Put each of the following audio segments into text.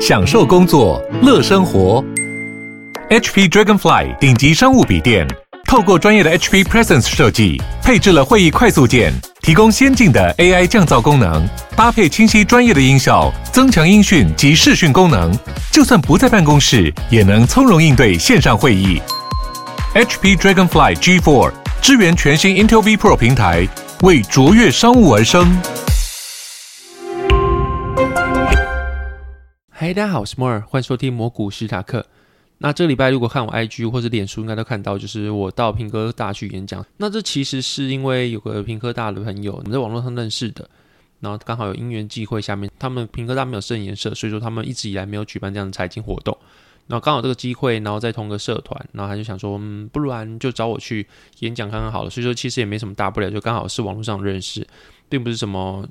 享受工作，乐生活。 HP Dragonfly 顶级商务笔电透过专业的 HP Presence 设计，配置了会议快速键，提供先进的 AI 降噪功能，搭配清晰专业的音效，增强音讯及视讯功能，就算不在办公室也能从容应对线上会议。 HP Dragonfly G4 支援全新 Intel V Pro 平台，为卓越商务而生。嗨，大家好，我是摩尔，欢迎收听摩股史塔克。那这个礼拜如果看我 IG 或者脸书，应该都看到，就是我到屏科大去演讲。那这其实是因为有个屏科大的朋友，我们在网络上认识的，然后刚好有因缘际会，下面他们屏科大没有圣言社，所以说他们一直以来没有举办这样的财经活动。然后刚好这个机会，然后再同个社团，然后他就想说，不然就找我去演讲看看好了。所以说其实也没什么大不了，就刚好是网络上认识，并不是什么，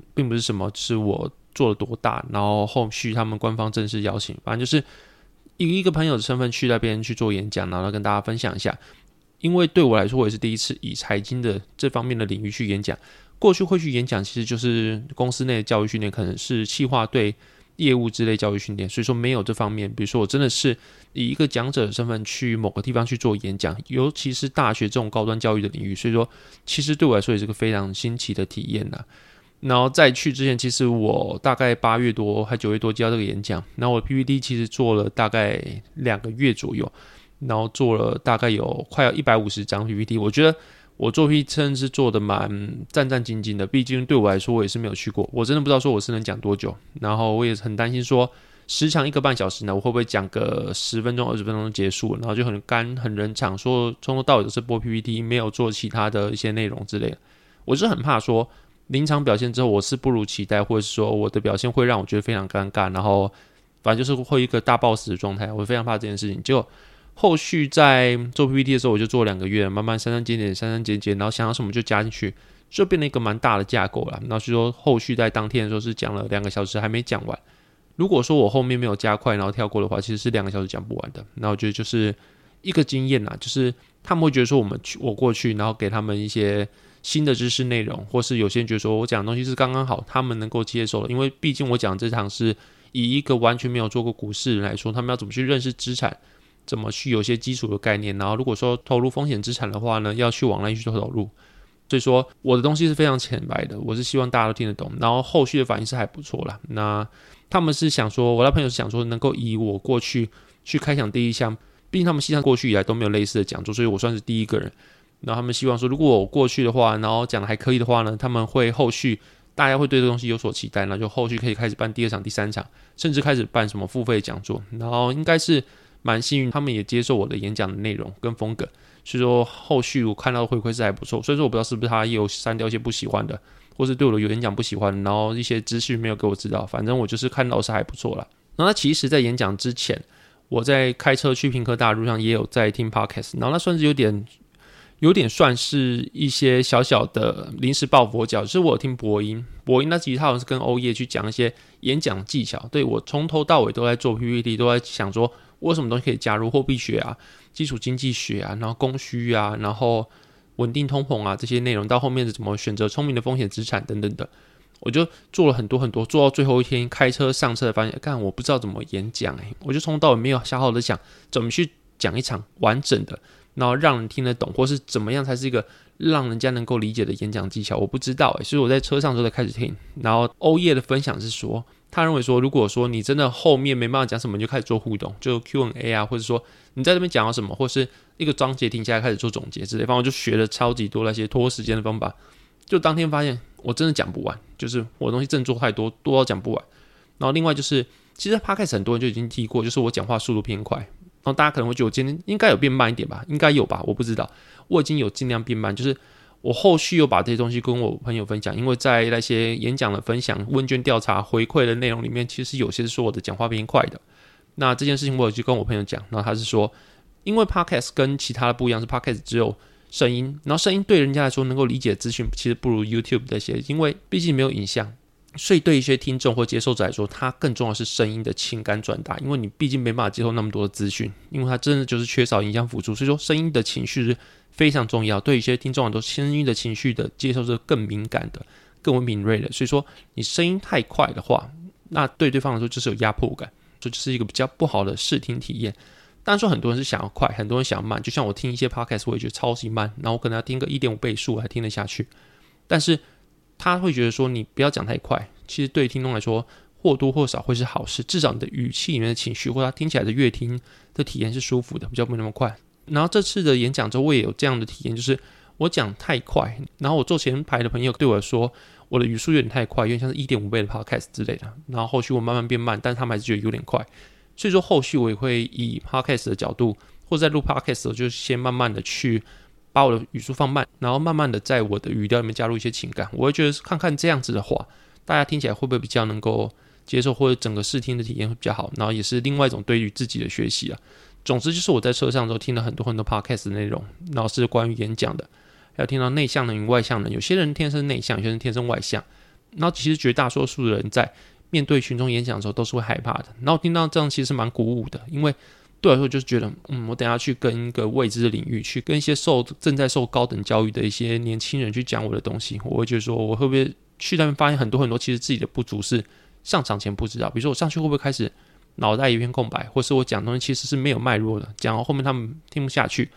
是我做了多大，然后后续他们官方正式邀请，反正就是以一个朋友的身份去那边去做演讲，然后跟大家分享一下。因为对我来说，我也是第一次以财经的这方面的领域去演讲。过去会去演讲，其实就是公司内的教育训练，可能是企划对业务之类教育训练，所以说没有这方面。比如说我真的是以一个讲者的身份去某个地方去做演讲，尤其是大学这种高端教育的领域，所以说其实对我来说也是个非常新奇的体验啦。然后在去之前，其实我大概8月多还9月多接到这个演讲，然后我 PPT 其实做了大概2个月左右，然后做了大概有快要150张 PPT。 我觉得我做 PPT 真是做的蛮战战兢兢的，毕竟对我来说我也是没有去过，我真的不知道说我是能讲多久，然后我也很担心说时长1个半小时呢，我会不会讲个10分钟20分钟就结束，然后就很干很冷场，说从头到尾都是播 PPT 没有做其他的一些内容之类的。我是很怕说临场表现之后我是不如期待，或者是说我的表现会让我觉得非常尴尬，然后反正就是会一个大爆死的状态，我非常怕这件事情。结果后续在做 PPT 的时候，我就做2个月，慢慢删删减减，然后想到什么就加进去，就变成一个蛮大的架构了。然后就说后续在当天的时候是讲了2个小时还没讲完，如果说我后面没有加快然后跳过的话，其实是2个小时讲不完的。那我觉得就是一个经验啦，就是他们会觉得说我过去然后给他们一些新的知识内容，或是有些人觉得说我讲的东西是刚刚好他们能够接受的。因为毕竟我讲这堂是以一个完全没有做过股市人来说，他们要怎么去认识资产，怎么去有些基础的概念，然后如果说投入风险资产的话呢，要去往哪里去投入。所以说我的东西是非常浅白的，我是希望大家都听得懂，然后后续的反应是还不错啦。那他们是想说，我的朋友是想说能够以我过去去开讲第一项，毕竟他们系上过去以来都没有类似的讲座，所以我算是第一个人。然后他们希望说如果我过去的话，然后讲的还可以的话呢，他们会后续大家会对这东西有所期待，然后就后续可以开始办第2场第3场，甚至开始办什么付费讲座。然后应该是蛮幸运，他们也接受我的演讲的内容跟风格，所以说后续我看到的回馈是还不错。所以说我不知道是不是他也有删掉一些不喜欢的，或是对我的演讲不喜欢，然后一些资讯没有给我知道，反正我就是看到是还不错啦。然后其实在演讲之前，我在开车去屏科大路上也有在听 podcast， 然后那算是有点算是一些小小的临时抱佛脚，就是我有听博音那集，他好像是跟欧叶去讲一些演讲技巧。对，我从头到尾都在做 PPT， 都在想说我有什么东西可以加入货币学啊、基础经济学啊，然后供需啊，然后稳定通膨啊这些内容，到后面是怎么选择聪明的风险资产等等的，我就做了很多，做到最后一天开车上车发现，干我不知道怎么演讲我就从头到尾没有好好的想怎么去讲一场完整的，然后让人听得懂，或是怎么样才是一个让人家能够理解的演讲技巧，我不知道所以我在车上之后才开始听。然后欧叶的分享是说，他认为说如果说你真的后面没办法讲什么，你就开始做互动，就 Q&A 啊，或者说你在那边讲到什么，或是一个章节停下来开始做总结之类。反正我就学了超级多那些拖时间的方法，就当天发现我真的讲不完，就是我的东西真的做太多到讲不完。然后另外就是其实 Podcast 很多人就已经提过，就是我讲话速度偏快，然后大家可能会觉得我今天应该有变慢一点吧，应该有吧，我不知道，我已经有尽量变慢。就是我后续又把这些东西跟我朋友分享，因为在那些演讲的分享、问卷调查回馈的内容里面，其实有些是说我的讲话变快的。那这件事情我有去跟我朋友讲，然后他是说，因为 podcast 跟其他的不一样，是 podcast 只有声音，然后声音对人家来说能够理解的资讯，其实不如 YouTube 那些，因为毕竟没有影像。所以对一些听众或接受者来说，它更重要的是声音的情感转达，因为你毕竟没办法接受那么多的资讯，因为它真的就是缺少影像辅助，所以说声音的情绪是非常重要。对一些听众来说，声音的情绪的接受是更敏感的、更为敏锐的，所以说你声音太快的话，那对对方来说就是有压迫感，所以这是一个比较不好的视听体验。当然说很多人是想要快，很多人想要慢，就像我听一些 podcast 我也觉得超级慢，然后我可能要听个 1.5 倍速还听得下去，但是他会觉得说你不要讲太快，其实对听众来说或多或少会是好事，至少你的语气里面的情绪或他听起来的乐听的体验是舒服的，比较没那么快。然后这次的演讲之后我也有这样的体验，就是我讲太快，然后我坐前排的朋友对我说我的语速有点太快，有点像是 1.5 倍的 podcast 之类的，然后后续我慢慢变慢，但是他们还是觉得有点快。所以说后续我也会以 podcast 的角度，或者在录 podcast 我就先慢慢的去把我的语速放慢，然后慢慢的在我的语调里面加入一些情感，我会觉得看看这样子的话大家听起来会不会比较能够接受，或者整个视听的体验会比较好，然后也是另外一种对于自己的学习啊。总之就是我在车上都听了很多很多 podcast 的内容，然后是关于演讲的，要听到内向人与外向人，有些人天生内向，有些人天生外向，然后其实绝大多数的人在面对群众演讲的时候都是会害怕的，然后听到这样其实蛮鼓舞的，因为对我来说就是觉得我等一下去跟一个未知的领域，去跟一些正在受高等教育的一些年轻人去讲我的东西，我会觉得说我会不会去那边发现很多很多其实自己的不足是上场前不知道，比如说我上去会不会开始脑袋一片空白，或是我讲的东西其实是没有脉络的，讲到后面他们听不下去，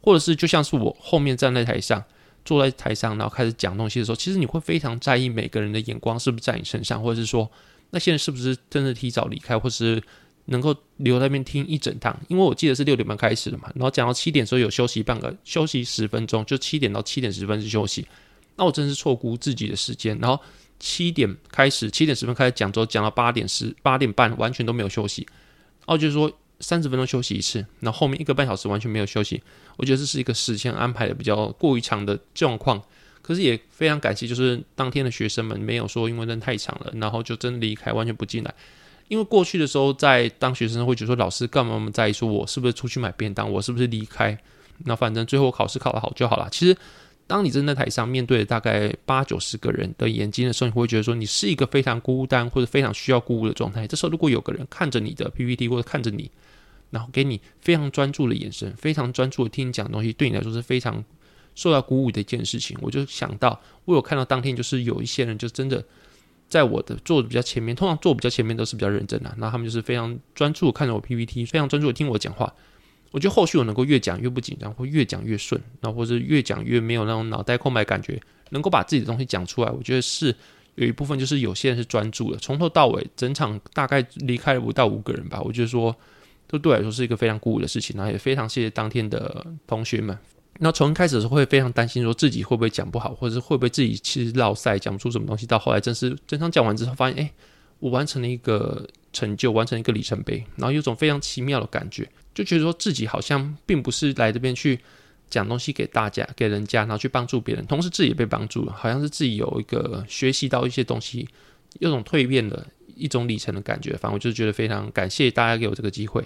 或者是就像是我后面站在台上坐在台上然后开始讲东西的时候，其实你会非常在意每个人的眼光是不是在你身上，或者是说那些人是不是真的提早离开，或是能够留在那边听一整趟，因为我记得是6点半开始的嘛，然后讲到7点的时候有休息10分钟，就7点到7点10分是休息，那我真是错估自己的时间，然后7点10分开始讲之后，讲到8点半完全都没有休息，然后就是说30分钟休息一次，然后后面1个半小时完全没有休息，我觉得这是一个时间安排的比较过于长的状况，可是也非常感谢就是当天的学生们没有说因为真的太长了然后就真的离开，完全不进来，因为过去的时候在当学生会觉得说老师干嘛那么在意说我是不是出去买便当，我是不是离开，那反正最后考试考得好就好了。其实当你真的在台上面对大概80-90个人的眼睛的时候，你会觉得说你是一个非常孤单或者非常需要鼓舞的状态，这时候如果有个人看着你的 PPT 或者看着你，然后给你非常专注的眼神，非常专注的听你讲的东西，对你来说是非常受到鼓舞的一件事情。我就想到我有看到当天就是有一些人就真的在我的坐的比较前面，通常坐比较前面都是比较认真的，然后他们就是非常专注的看着我 PPT， 非常专注的听我讲话。我觉得后续我能够越讲越不紧张，或越讲越顺，然后或者越讲越没有那种脑袋空白感觉，能够把自己的东西讲出来。我觉得是有一部分就是有些人是专注的，从头到尾整场大概离开了不到5个人吧。我觉得说都对我来说是一个非常鼓舞的事情，然后也非常谢谢当天的同学们。那从一开始的时候会非常担心说自己会不会讲不好，或者会不会自己其实落赛讲不出什么东西，到后来真正讲完之后发现我完成了一个成就，完成一个里程碑，然后有种非常奇妙的感觉，就觉得说自己好像并不是来这边去讲东西给大家给人家，然后去帮助别人，同时自己也被帮助了，好像是自己有一个学习到一些东西，有种蜕变的一种里程的感觉。反正我就觉得非常感谢大家给我这个机会。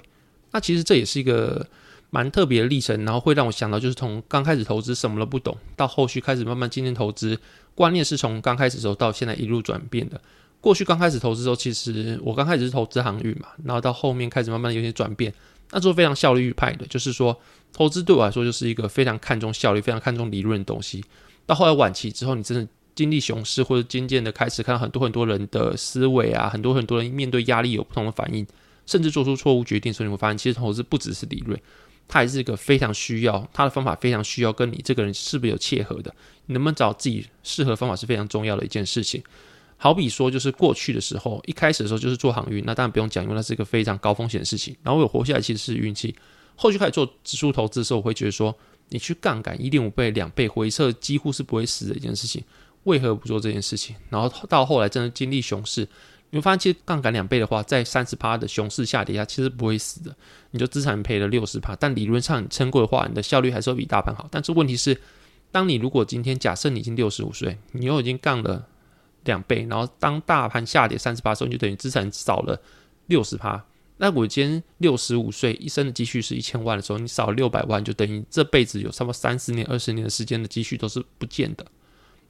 那其实这也是一个蛮特别的历程，然后会让我想到就是从刚开始投资什么都不懂，到后续开始慢慢进行投资观念，是从刚开始的时候到现在一路转变的。过去刚开始投资的时候，其实我刚开始是投资航运嘛，然后到后面开始慢慢有点转变，那做非常效率派的，就是说投资对我来说就是一个非常看重效率，非常看重理论的东西。到后来晚期之后，你真的经历熊市，或者渐渐的开始看到很多很多人的思维啊，很多很多人面对压力有不同的反应，甚至做出错误决定，所以你会发现其实投资不只是理论，它还是一个非常需要，它的方法非常需要跟你这个人是不是有切合的，你能不能找自己适合的方法是非常重要的一件事情。好比说就是过去的时候，一开始的时候就是做航运，那当然不用讲，因为那是一个非常高风险的事情，然后我有活下来其实是运气。后续开始做指数投资的时候，我会觉得说你去杠杆 1.5 倍2倍回撤几乎是不会死的一件事情，为何不做这件事情。然后到后来真的经历熊市，你会发现其实杠杆2倍的话，在 30% 的熊市下跌下其实不会死的，你就资产赔了 60%， 但理论上你撑过的话，你的效率还是会比大盘好。但是问题是，当你如果今天假设你已经65岁，你又已经杠了2倍，然后当大盘下跌 30% 的时候，你就等于资产少了 60%。 那我今天65岁，一生的积蓄是1000万的时候，你少了600万，就等于这辈子有差不多30年20年的时间的积蓄都是不见的。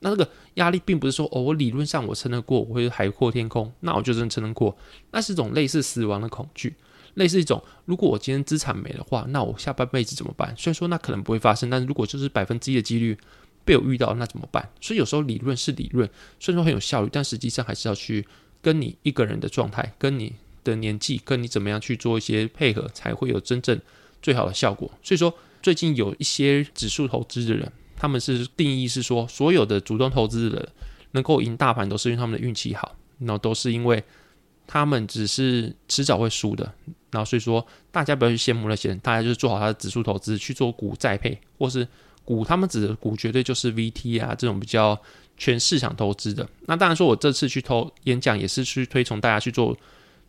那这个压力并不是说我理论上我撑得过，我会海阔天空，那我就真的撑得过，那是一种类似死亡的恐惧，类似一种如果我今天资产没的话，那我下半辈子怎么办。虽然说那可能不会发生，但如果就是1%的几率被我遇到，那怎么办。所以有时候理论是理论，虽然说很有效率，但实际上还是要去跟你一个人的状态，跟你的年纪，跟你怎么样去做一些配合，才会有真正最好的效果。所以说最近有一些指数投资的人，他们是定义是说所有的主动投资的人能够赢大盘都是因为他们的运气好，然后都是因为他们只是迟早会输的。然后所以说大家不要去羡慕那些人，大家就是做好他的指数投资，去做股再配，或是股，他们指的股绝对就是 VT 啊，这种比较全市场投资的。那当然说我这次去演讲也是去推崇大家去做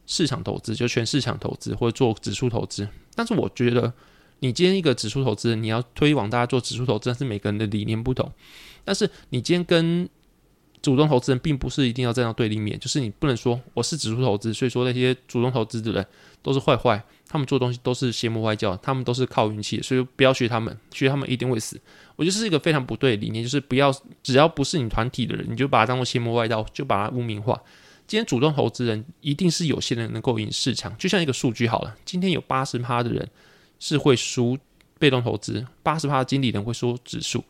市场投资，就全市场投资或者做指数投资。但是我觉得你今天一个指数投资，你要推广大家做指数投资，但是每个人的理念不同。但是你今天跟主动投资人并不是一定要站到对立面，就是你不能说我是指数投资，所以说那些主动投资的人都是坏，他们做东西都是邪魔歪教，他们都是靠运气，所以不要学他们，学他们一定会死。我觉得是一个非常不对的理念，就是不要，只要不是你团体的人，你就把它当做邪魔歪道，就把它污名化。今天主动投资人一定是有些人能够赢市场，就像一个数据好了，今天有 80% 的人是会输被动投资， 80% 的经理人会输指数，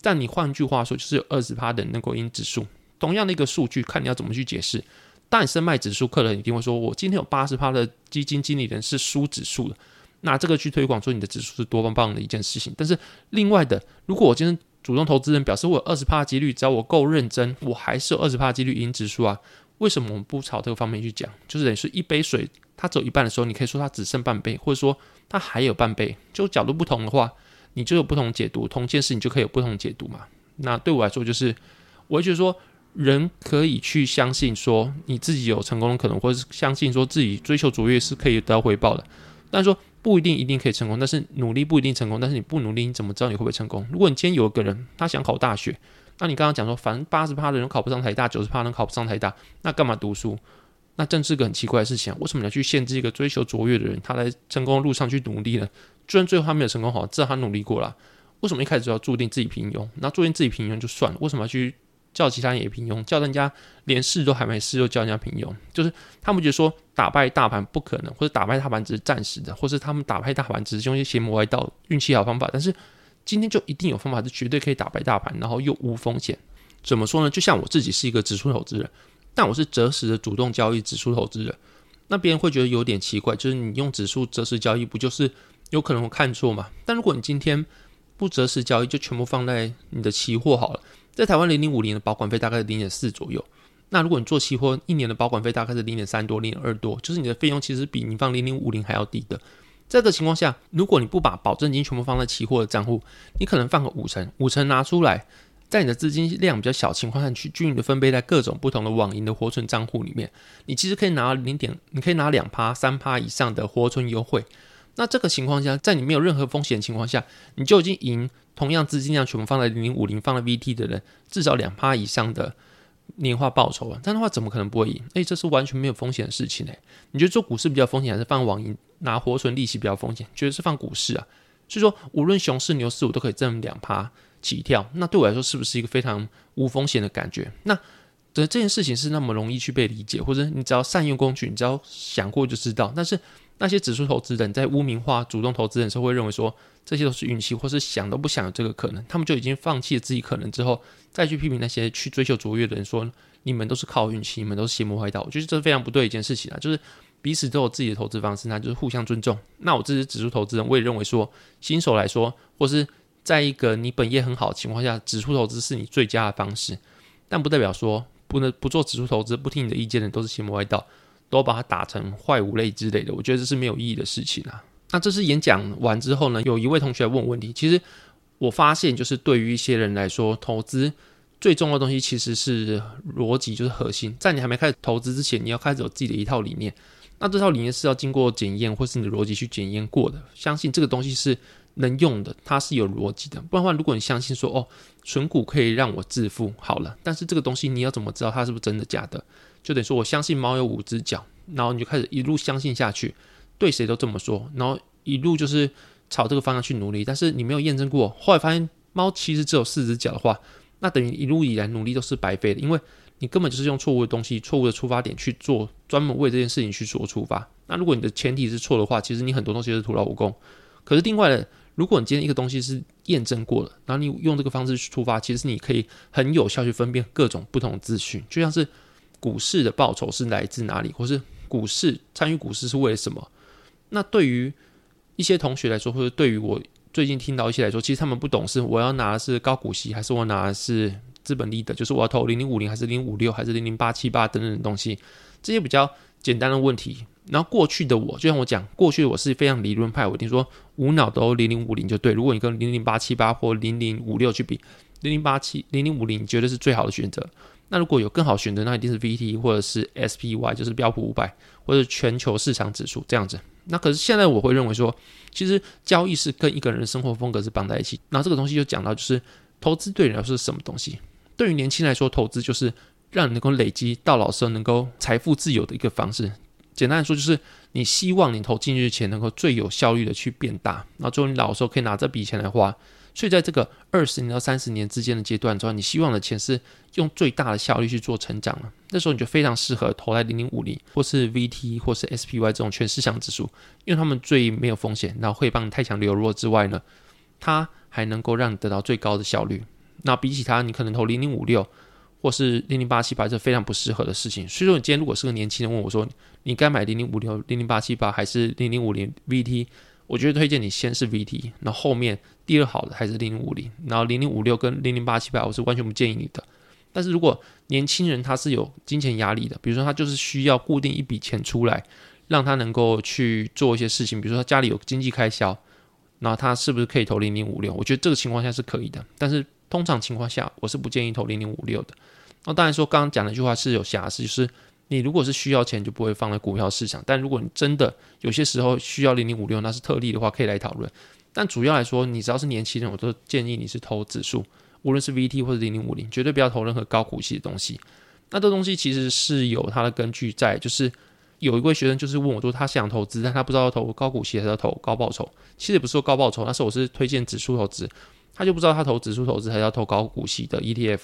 但你换句话说就是有 20% 的人能够赢指数。同样的一个数据，看你要怎么去解释。当你是卖指数客人，一定会说我今天有 80% 的基金经理人是输指数的，那这个去推广说你的指数是多棒棒的一件事情。但是另外的，如果我今天主动投资人表示我有 20% 的几率，只要我够认真，我还是有 20% 的几率赢指数啊，为什么我们不朝这个方面去讲？就是等于是一杯水它走一半的时候，你可以说它只剩半杯，或者说它还有半杯，就角度不同的话你就有不同解读，同件事你就可以有不同解读嘛。那对我来说，就是我会觉得说人可以去相信说你自己有成功的可能，或是相信说自己追求卓越是可以得到回报的。但是说不一定一定可以成功，但是努力不一定成功，但是你不努力你怎么知道你会不会成功？如果你今天有一个人他想考大学，那你刚刚讲说反正 80% 的人考不上台大， 90% 的人考不上台大，那干嘛读书？那正是个很奇怪的事情啊，为什么你要去限制一个追求卓越的人他在成功的路上去努力呢？虽然最后他没有成功好，至少他努力过了，为什么一开始就要注定自己平庸？那注定自己平庸就算了，为什么要去叫其他人也平庸，叫人家连试都还没试就叫人家平庸？就是他们觉得说打败大盘不可能，或者打败大盘只是暂时的，或是他们打败大盘只是用一些邪魔歪道运气好方法。但是今天就一定有方法是绝对可以打败大盘，然后又无风险。怎么说呢？就像我自己是一个指数投资人，但我是择时的主动交易指数投资人，那别人会觉得有点奇怪，就是你用指数择时交易不就是有可能会看错嘛？但如果你今天不择时交易，就全部放在你的期货好了，在台湾0050的保管费大概是 0.4 左右，那如果你做期货一年的保管费大概是 0.3 多 0.2 多，就是你的费用其实比你放0050还要低的。在这个情况下，如果你不把保证金全部放在期货的账户，你可能放个五成拿出来，在你的资金量比较小情况下，你去均匀的分配在各种不同的网银的活存账户里面，你其实可以拿你可以拿 2%、3% 以上的活存优惠。那这个情况下，在你没有任何风险的情况下，你就已经赢同样资金量全部放在0050、放在 VT 的人至少 2% 以上的年化报酬啊！这样的话怎么可能不会赢？这是完全没有风险的事情。你觉得做股市比较风险，还是放网银拿活存利息比较风险？觉得是放股市啊！所以说，无论熊市牛市，我都可以挣 2%。起跳，那对我来说是不是一个非常无风险的感觉？那这件事情是那么容易去被理解，或者你只要善用工具，你只要想过就知道。但是那些指数投资人在污名化主动投资人时候，会认为说这些都是运气，或是想都不想有这个可能，他们就已经放弃了自己可能之后，再去批评那些去追求卓越的人说你们都是靠运气，你们都是邪魔歪道。我觉得这是非常不对的一件事情啊，就是彼此都有自己的投资方式，那就是互相尊重。那我这些指数投资人，我也认为说新手来说，或是在一个你本业很好的情况下，指数投资是你最佳的方式，但不代表说不做指数投资、不听你的意见的人都是邪魔歪道，都把它打成坏五类之类的。我觉得这是没有意义的事情啊。那这次演讲完之后呢，有一位同学问我问题，其实我发现就是对于一些人来说，投资最重要的东西其实是逻辑，就是核心。在你还没开始投资之前，你要开始有自己的一套理念，那这套理念是要经过检验，或是你的逻辑去检验过的，相信这个东西是能用的，它是有逻辑的。不然的话，如果你相信说存股可以让我致富好了，但是这个东西你要怎么知道它是不是真的假的？就等于说我相信猫有五只脚，然后你就开始一路相信下去，对谁都这么说，然后一路就是朝这个方向去努力，但是你没有验证过，后来发现猫其实只有四只脚的话，那等于一路以来努力都是白费的，因为你根本就是用错误的东西、错误的出发点去做，专门为这件事情去做出发。那如果你的前提是错的话，其实你很多东西是徒劳无功。可是另外的，如果你今天一个东西是验证过了，然后你用这个方式去出发，其实你可以很有效去分辨各种不同的资讯。就像是股市的报酬是来自哪里，或是股市参与股市是为了什么。那对于一些同学来说，或者对于我最近听到一些来说，其实他们不懂是我要拿的是高股息，还是我拿的是资本利得，就是我要投0050还是056还是00878等等的东西，这些比较简单的问题。然后过去的我，就像我讲，过去的我是非常理论派，我一定说无脑都0050就对。如果你跟00878或0056去比，0050绝对是最好的选择。那如果有更好选择，那一定是 VT 或者是 SPY， 就是标普500或者全球市场指数这样子。那可是现在我会认为说，其实交易是跟一个人的生活风格是绑在一起。然后这个东西就讲到，就是投资对你来说是什么东西。对于年轻来说，投资就是让你能够累积到老时候能够财富自由的一个方式。简单来说，就是你希望你投进去的钱能够最有效率的去变大，然后最后你老的时候可以拿这笔钱来花。所以在这个20年到30年之间的阶段之后，你希望的钱是用最大的效率去做成长了。那时候你就非常适合投在0050或是 VT 或是 SPY 这种全市场指数，因为他们最没有风险，然后会帮你太强流弱之外呢，它还能够让你得到最高的效率。那比起它，你可能投0056或是00878是非常不适合的事情。所以说你今天如果是个年轻人问我说你该买0056 00878还是0050 VT， 我觉得推荐你先是 VT， 然后后面第二好的还是0050，然后0056跟00878我是完全不建议你的。但是如果年轻人他是有金钱压力的，比如说他就是需要固定一笔钱出来让他能够去做一些事情，比如说他家里有经济开销，然后他是不是可以投0056？我觉得这个情况下是可以的，但是通常情况下我是不建议投0056的。那当然说刚刚讲的一句话是有瑕疵，就是你如果是需要钱就不会放在股票市场，但如果你真的有些时候需要0056，那是特例的话可以来讨论。但主要来说，你只要是年轻人，我都建议你是投指数，无论是 VT 或者0050，绝对不要投任何高股息的东西。那这东西其实是有它的根据在，就是有一位学生就是问我说他想投资，但他不知道要投高股息还是要投高报酬。其实也不是说高报酬，那时候我是推荐指数投资，他就不知道他投指数投资还是要投高股息的 ETF。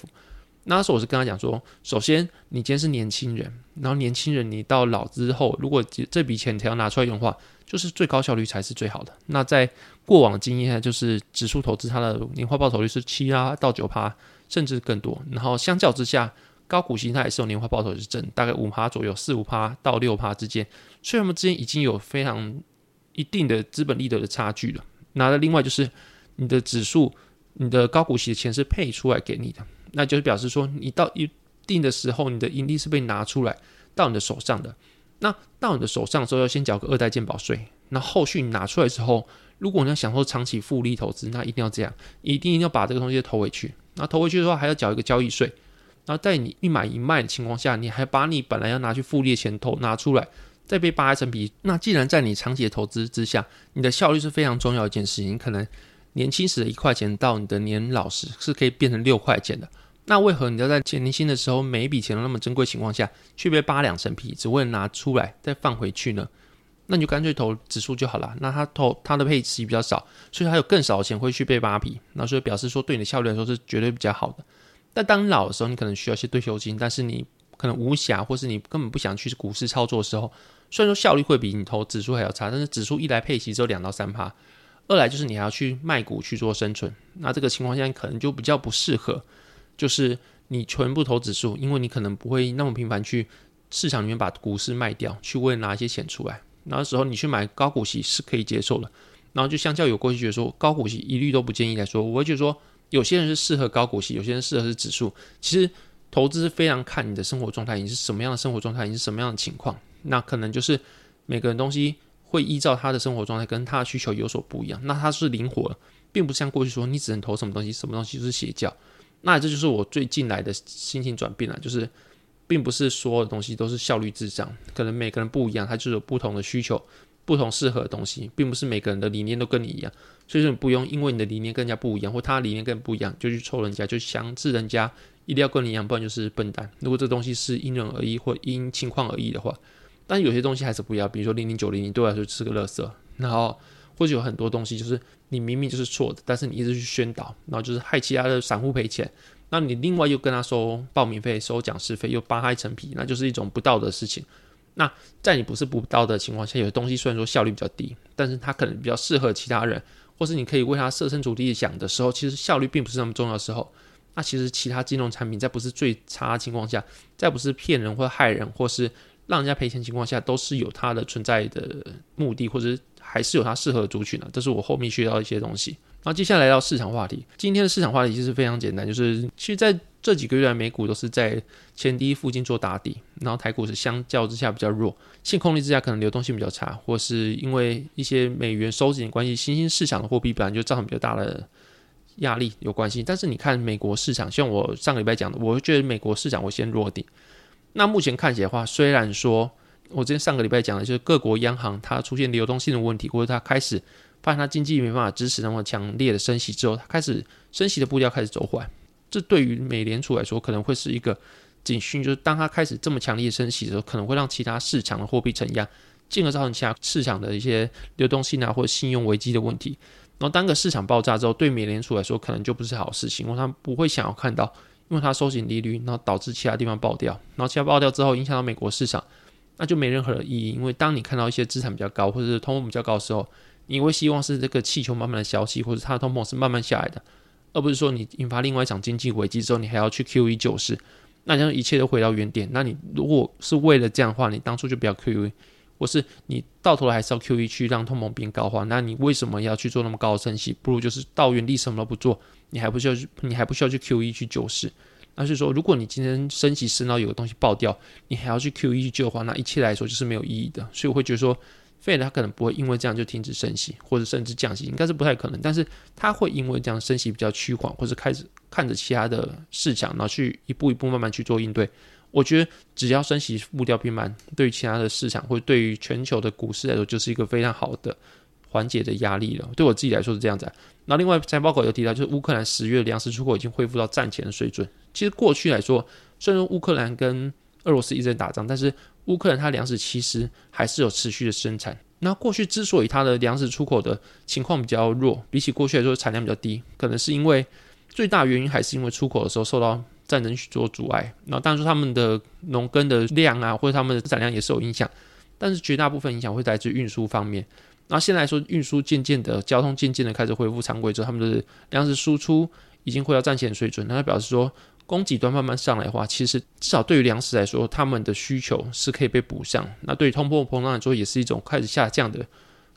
那时候我是跟他讲说，首先你今天是年轻人，然后年轻人你到老之后，如果这笔钱才要拿出来用的话，就是最高效率才是最好的。那在过往的经验就是指数投资它的年化报酬率是 7% 到 9% 甚至更多，然后相较之下高股息它也是有年化报酬率正大概 5% 左右， 4-5% 到 6% 之间，所以他们之间已经有非常一定的资本利得的差距了。那另外就是你的指数，你的高股息的钱是配出来给你的，那就是表示说你到一定的时候你的盈利是被拿出来到你的手上的。那到你的手上的时候要先缴个二代健保税，那后续你拿出来之后，如果你要享受长期复利投资，那一定要这样，一定要把这个东西投回去。那投回去的话还要缴一个交易税，然后在你一买一卖的情况下，你还把你本来要拿去复利的钱投拿出来再被扒一层皮。那既然在你长期的投资之下，你的效率是非常重要的一件事情，你可能年轻时的1块钱到你的年老时是可以变成6块钱的，那为何你要在年轻的时候每一笔钱都那么珍贵的情况下却被扒2层皮，只为了拿出来再放回去呢？那你就干脆投指数就好了。那它的配息比较少，所以它有更少的钱会去被扒皮，那所以表示说对你的效率来说是绝对比较好的。但当你老的时候，你可能需要一些退休金，但是你可能无暇或是你根本不想去股市操作的时候，虽然说效率会比你投指数还要差，但是指数一来配息只有 2-3%，二来就是你还要去卖股去做生存，那这个情况下可能就比较不适合，就是你全部投指数，因为你可能不会那么频繁去市场里面把股市卖掉，去为拿一些钱出来。那时候你去买高股息是可以接受的，然后就相较有过去觉得说高股息一律都不建议来说，我会觉得说有些人是适合高股息，有些人适合是指数。其实投资是非常看你的生活状态，你是什么样的生活状态，你是什么样的情况，那可能就是每个人东西会依照他的生活状态跟他的需求有所不一样，那他是灵活的，并不像过去说你只能投什么东西，什么东西就是邪教。那这就是我最近来的心情转变了，就是并不是所有的东西都是效率至上，可能每个人不一样，他就有不同的需求，不同适合的东西，并不是每个人的理念都跟你一样，所以说你不用因为你的理念跟人家不一样，或他的理念跟人不一样就去抽人家，就强制人家一定要跟你一样，不然就是笨蛋。如果这东西是因人而异或因情况而异的话，但有些东西还是不要，比如说0090对我来说就是个垃圾，然后或者有很多东西就是你明明就是错的，但是你一直去宣导，然后就是害其他的散户赔钱，那你另外又跟他收报名费、收讲师费，又扒他一层皮，那就是一种不道德的事情。那在你不是不道德的情况下，有些东西虽然说效率比较低，但是它可能比较适合其他人，或是你可以为他设身处地想的时候，其实效率并不是那么重要的时候，那其实其他金融产品在不是最差的情况下，在不是骗人或害人或是让人家赔钱情况下，都是有它的存在的目的，或者还是有它适合的族群啊。这是我后面学到一些东西。然后接下来到市场话题，今天的市场话题其实非常简单，就是其实在这几个月来，美股都是在前低附近做打底，然后台股是相较之下比较弱，信空力之下可能流动性比较差，或是因为一些美元收紧的关系，新兴市场的货币本来就造成比较大的压力有关系。但是你看美国市场，像我上个礼拜讲的，我觉得美国市场会先落底。那目前看起来的话，虽然说我之前上个礼拜讲的就是各国央行它出现流动性的问题，或者它开始发现它经济没办法支持那么强烈的升息之后，它开始升息的步调开始走缓，这对于美联储来说可能会是一个警讯，就是当它开始这么强烈的升息的时候，可能会让其他市场的货币承压，进而造成其他市场的一些流动性啊或者信用危机的问题。然后当个市场爆炸之后，对美联储来说可能就不是好事情，因为他不会想要看到，因为它收紧利率，然后导致其他地方爆掉，然后其他爆掉之后影响到美国市场，那就没任何的意义。因为当你看到一些资产比较高或者是通膨比较高的时候，你会希望是这个气球慢慢的消息，或者它的通膨是慢慢下来的，而不是说你引发另外一场经济危机之后，你还要去 QE 救市，那这样一切都回到原点。那你如果是为了这样的话，你当初就不要 QE， 或是你到头来还是要 QE 去让通膨变高的话，那你为什么要去做那么高的升息？不如就是到原地什么都不做，你还不需要去 QE 去救市。那是说，如果你今天升息升到有个东西爆掉，你还要去 QE 去救的话，那一切来说就是没有意义的。所以我会觉得说Fed 它可能不会因为这样就停止升息，或者甚至降息，应该是不太可能。但是它会因为这样升息比较趋缓，或者开始看着其他的市场，然后去一步一步慢慢去做应对。我觉得只要升息步调变慢，对于其他的市场或对于全球的股市来说，就是一个非常好的缓解的压力了。对我自己来说是这样子。那另外财报报告有提到，就是乌克兰10月粮食出口已经恢复到战前的水准。其实过去来说，虽然说乌克兰跟俄罗斯一直在打仗，但是乌克兰它粮食其实还是有持续的生产。那过去之所以它的粮食出口的情况比较弱，比起过去来说产量比较低，可能是因为最大原因还是因为出口的时候受到战争许多阻碍。然后当然说他们的农耕的量啊，或者他们的产量也是有影响，但是绝大部分影响会来自运输方面。那现在来说，运输渐渐的，交通渐渐的开始恢复常轨之后，他们的粮食输出已经回到战前水准，那表示说供给端慢慢上来的话，其实至少对于粮食来说，他们的需求是可以被补上。那对于通货膨胀来说，也是一种开始下降的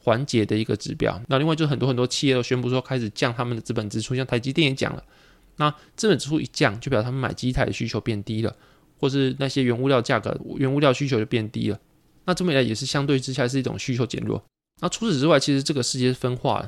缓解的一个指标。那另外就是很多企业都宣布说开始降他们的资本支出，像台积电也讲了，那资本支出一降，就表示他们买机台的需求变低了，或是那些原物料价格、原物料需求就变低了。那这么一来也是相对之下是一种需求减弱。那除此之外，其实这个世界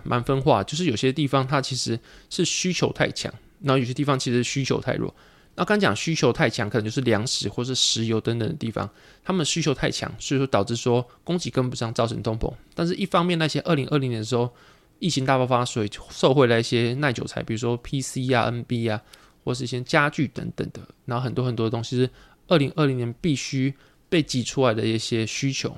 蛮分化，就是有些地方它其实是需求太强，然后有些地方其实需求太弱。那刚讲需求太强，可能就是粮食或是石油等等的地方，他们需求太强，所以说导致说供给跟不上，造成通膨。但是一方面，那些2020年的时候疫情大爆发，所以受惠了一些耐久材，比如说 PC 啊 NB 啊，或是一些家具等等的，然后很多很多的东西是2020年必须被挤出来的一些需求。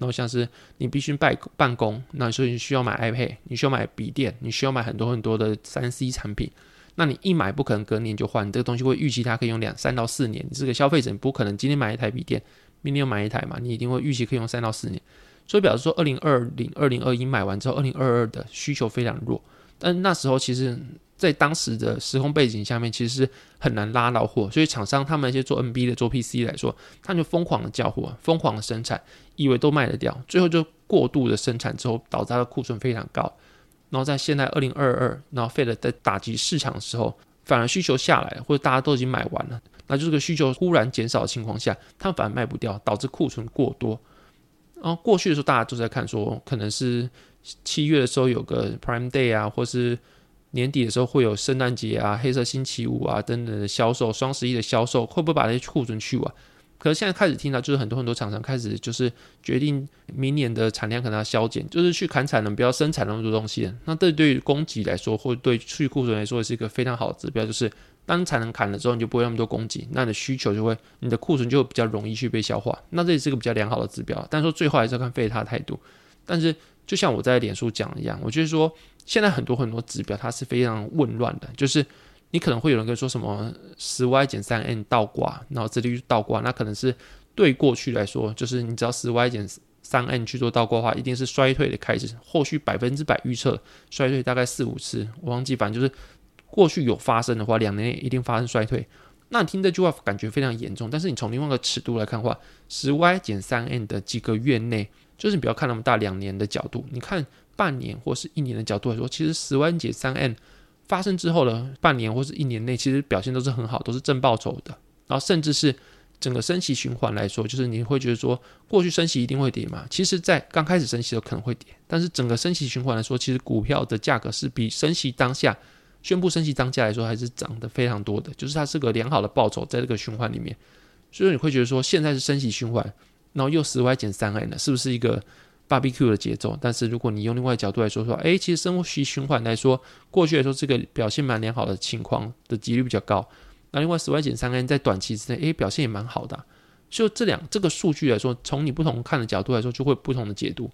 然后像是你必须办公，那所以你需要买 iPad， 你需要买笔电，你需要买很多很多的 3C 产品。那你一买不可能隔年就换，你这个东西会预期它可以用3到4年。你这个消费者不可能今天买一台笔电，明天又买一台嘛，你一定会预期可以用3到4年。所以表示说2020、2021买完之后，2022的需求非常弱。但那时候其实在当时的时空背景下面，其实是很难拉到货，所以厂商他们那些做 NB 的、做 PC 来说，他们就疯狂的叫货、疯狂的生产，以为都卖得掉，最后就过度的生产之后，导致它的库存非常高。然后在现在2022，然后 Fed 在打击市场的时候，反而需求下来，或者大家都已经买完了，那就是个需求忽然减少的情况下，他们反而卖不掉，导致库存过多。然后过去的时候，大家都在看说，可能是7月的时候有个 Prime Day 啊，或是年底的时候会有圣诞节啊、黑色星期五啊等等的销售，双11的销售会不会把这些库存去完？可是现在开始听到，就是很多很多厂商开始就是决定明年的产量可能要削减，就是去砍产能，不要生产那么多东西了。那这对于供给来说，或对去库存来说，是一个非常好的指标，就是当产能砍了之后，你就不会那么多供给，那你的需求就会，你的库存就比较容易去被消化。那这也是一个比较良好的指标，但是说最后还是要看Fed他的态度。但是就像我在脸书讲一样，我觉得说现在很多很多指标它是非常混乱的，就是你可能会有人跟说什么 10Y-3N 倒挂，然后殖利率倒挂，那可能是对过去来说，就是你只要 10Y-3N 去做倒挂的话，一定是衰退的开始，后续100%预测衰退大概4-5次，我忘记，反正就是过去有发生的话，2年内一定发生衰退。那你听这句话感觉非常严重，但是你从另外一个尺度来看的话， 10Y-3N 的几个月内，就是你不要看那么大2年的角度，你看半年或是1年的角度来说，其实 10Y-3N 发生之后的半年或是1年内，其实表现都是很好，都是正报酬的。然后甚至是整个升息循环来说，就是你会觉得说过去升息一定会跌嘛，其实在刚开始升息都可能会跌，但是整个升息循环来说，其实股票的价格是比升息当下宣布升息当下来说还是涨得非常多的，就是它是个良好的报酬在这个循环里面。所以你会觉得说现在是升息循环，然后又 10Y-3N 了，是不是一个 BBQ 的节奏？但是如果你用另外的角度来说诶，其实升息循环来说过去来说这个表现蛮良好的情况的几率比较高，那另外 10Y-3N 在短期之内表现也蛮好的啊。所以这个数据来说，从你不同看的角度来说就会有不同的解读。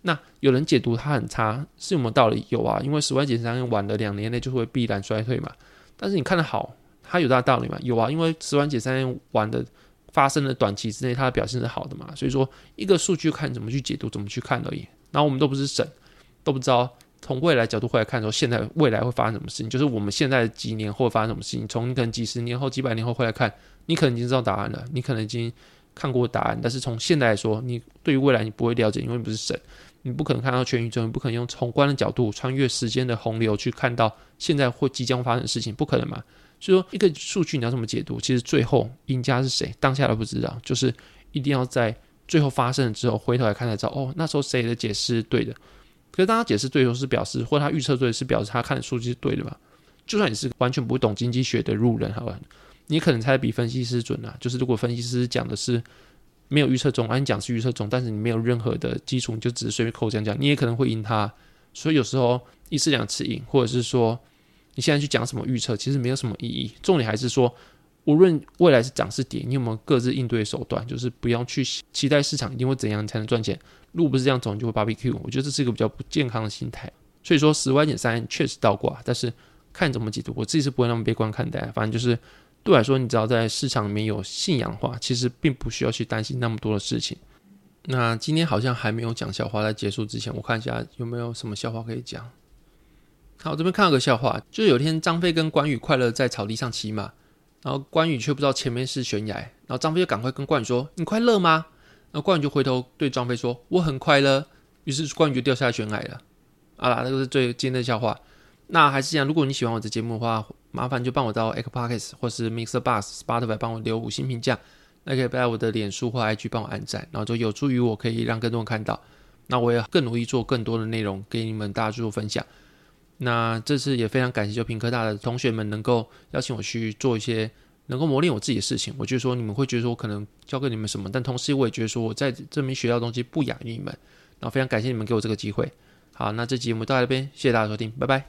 那有人解读它很差是有没有道理？有啊，因为 10Y-3N 晚了2年内就会必然衰退嘛。但是你看得好，它有大道理嘛？有啊，因为 10Y-3N 晚的发生的短期之内它的表现是好的嘛。所以说一个数据看怎么去解读怎么去看而已。然后我们都不是神，都不知道从未来角度回来看说现在未来会发生什么事情，就是我们现在几年后发生什么事情，从你可能几十年后几百年后回来看，你可能已经知道答案了，你可能已经看过答案，但是从现在来说你对于未来你不会了解，因为你不是神，你不可能看到全宇宙，你不可能用宏观的角度穿越时间的洪流去看到现在会即将发生的事情，不可能嘛。所以说一个数据你要怎么解读，其实最后赢家是谁当下都不知道，就是一定要在最后发生了之后回头来看才知道那时候谁的解释是对的。可是当他解释对的时候是表示，或他预测对的是表示他看的数据是对的嘛？就算你是完全不懂经济学的路人好了，你可能猜比分析师准啊。就是如果分析师讲的是没有预测中，你讲是预测中，但是你没有任何的基础，你就只是随便扣这样讲，你也可能会赢他。所以有时候1次2次赢，或者是说你现在去讲什么预测，其实没有什么意义。重点还是说，无论未来是涨是跌，你有没有各自应对手段，就是不要去期待市场一定会怎样才能赚钱。路不是这样走，你就会 BBQ。 我觉得这是一个比较不健康的心态。所以说 10Y-3N 确实倒挂，但是看怎么解读，我自己是不会那么悲观看待。反正就是对我来说，你只要在市场里面有信仰的话，其实并不需要去担心那么多的事情。那今天好像还没有讲笑话，在结束之前我看一下有没有什么笑话可以讲。好，我这边看到个笑话，就是有一天张飞跟关羽快乐在草地上骑马，然后关羽却不知道前面是悬崖，然后张飞就赶快跟关羽说你快乐吗？那关羽就回头对张飞说：“我很快乐。”于是关羽就掉下悬崖了。这个是最经典的笑话。那还是这样，如果你喜欢我的节目的话，麻烦就帮我到 Apple Podcast 或是 Mixerbox、Spotify 帮我留5星评价。那可以在我的脸书或 IG 帮我按赞，然后就有助于我可以让更多人看到。那我也更努力做更多的内容给你们大家做分享。那这次也非常感谢就屏科大的同学们能够邀请我去做一些能够磨练我自己的事情。我觉得说你们会觉得说我可能教给你们什么，但同时我也觉得说我在这边学到的东西不亚于你们，然后非常感谢你们给我这个机会。好，那这集我们到这边，谢谢大家收听，拜拜。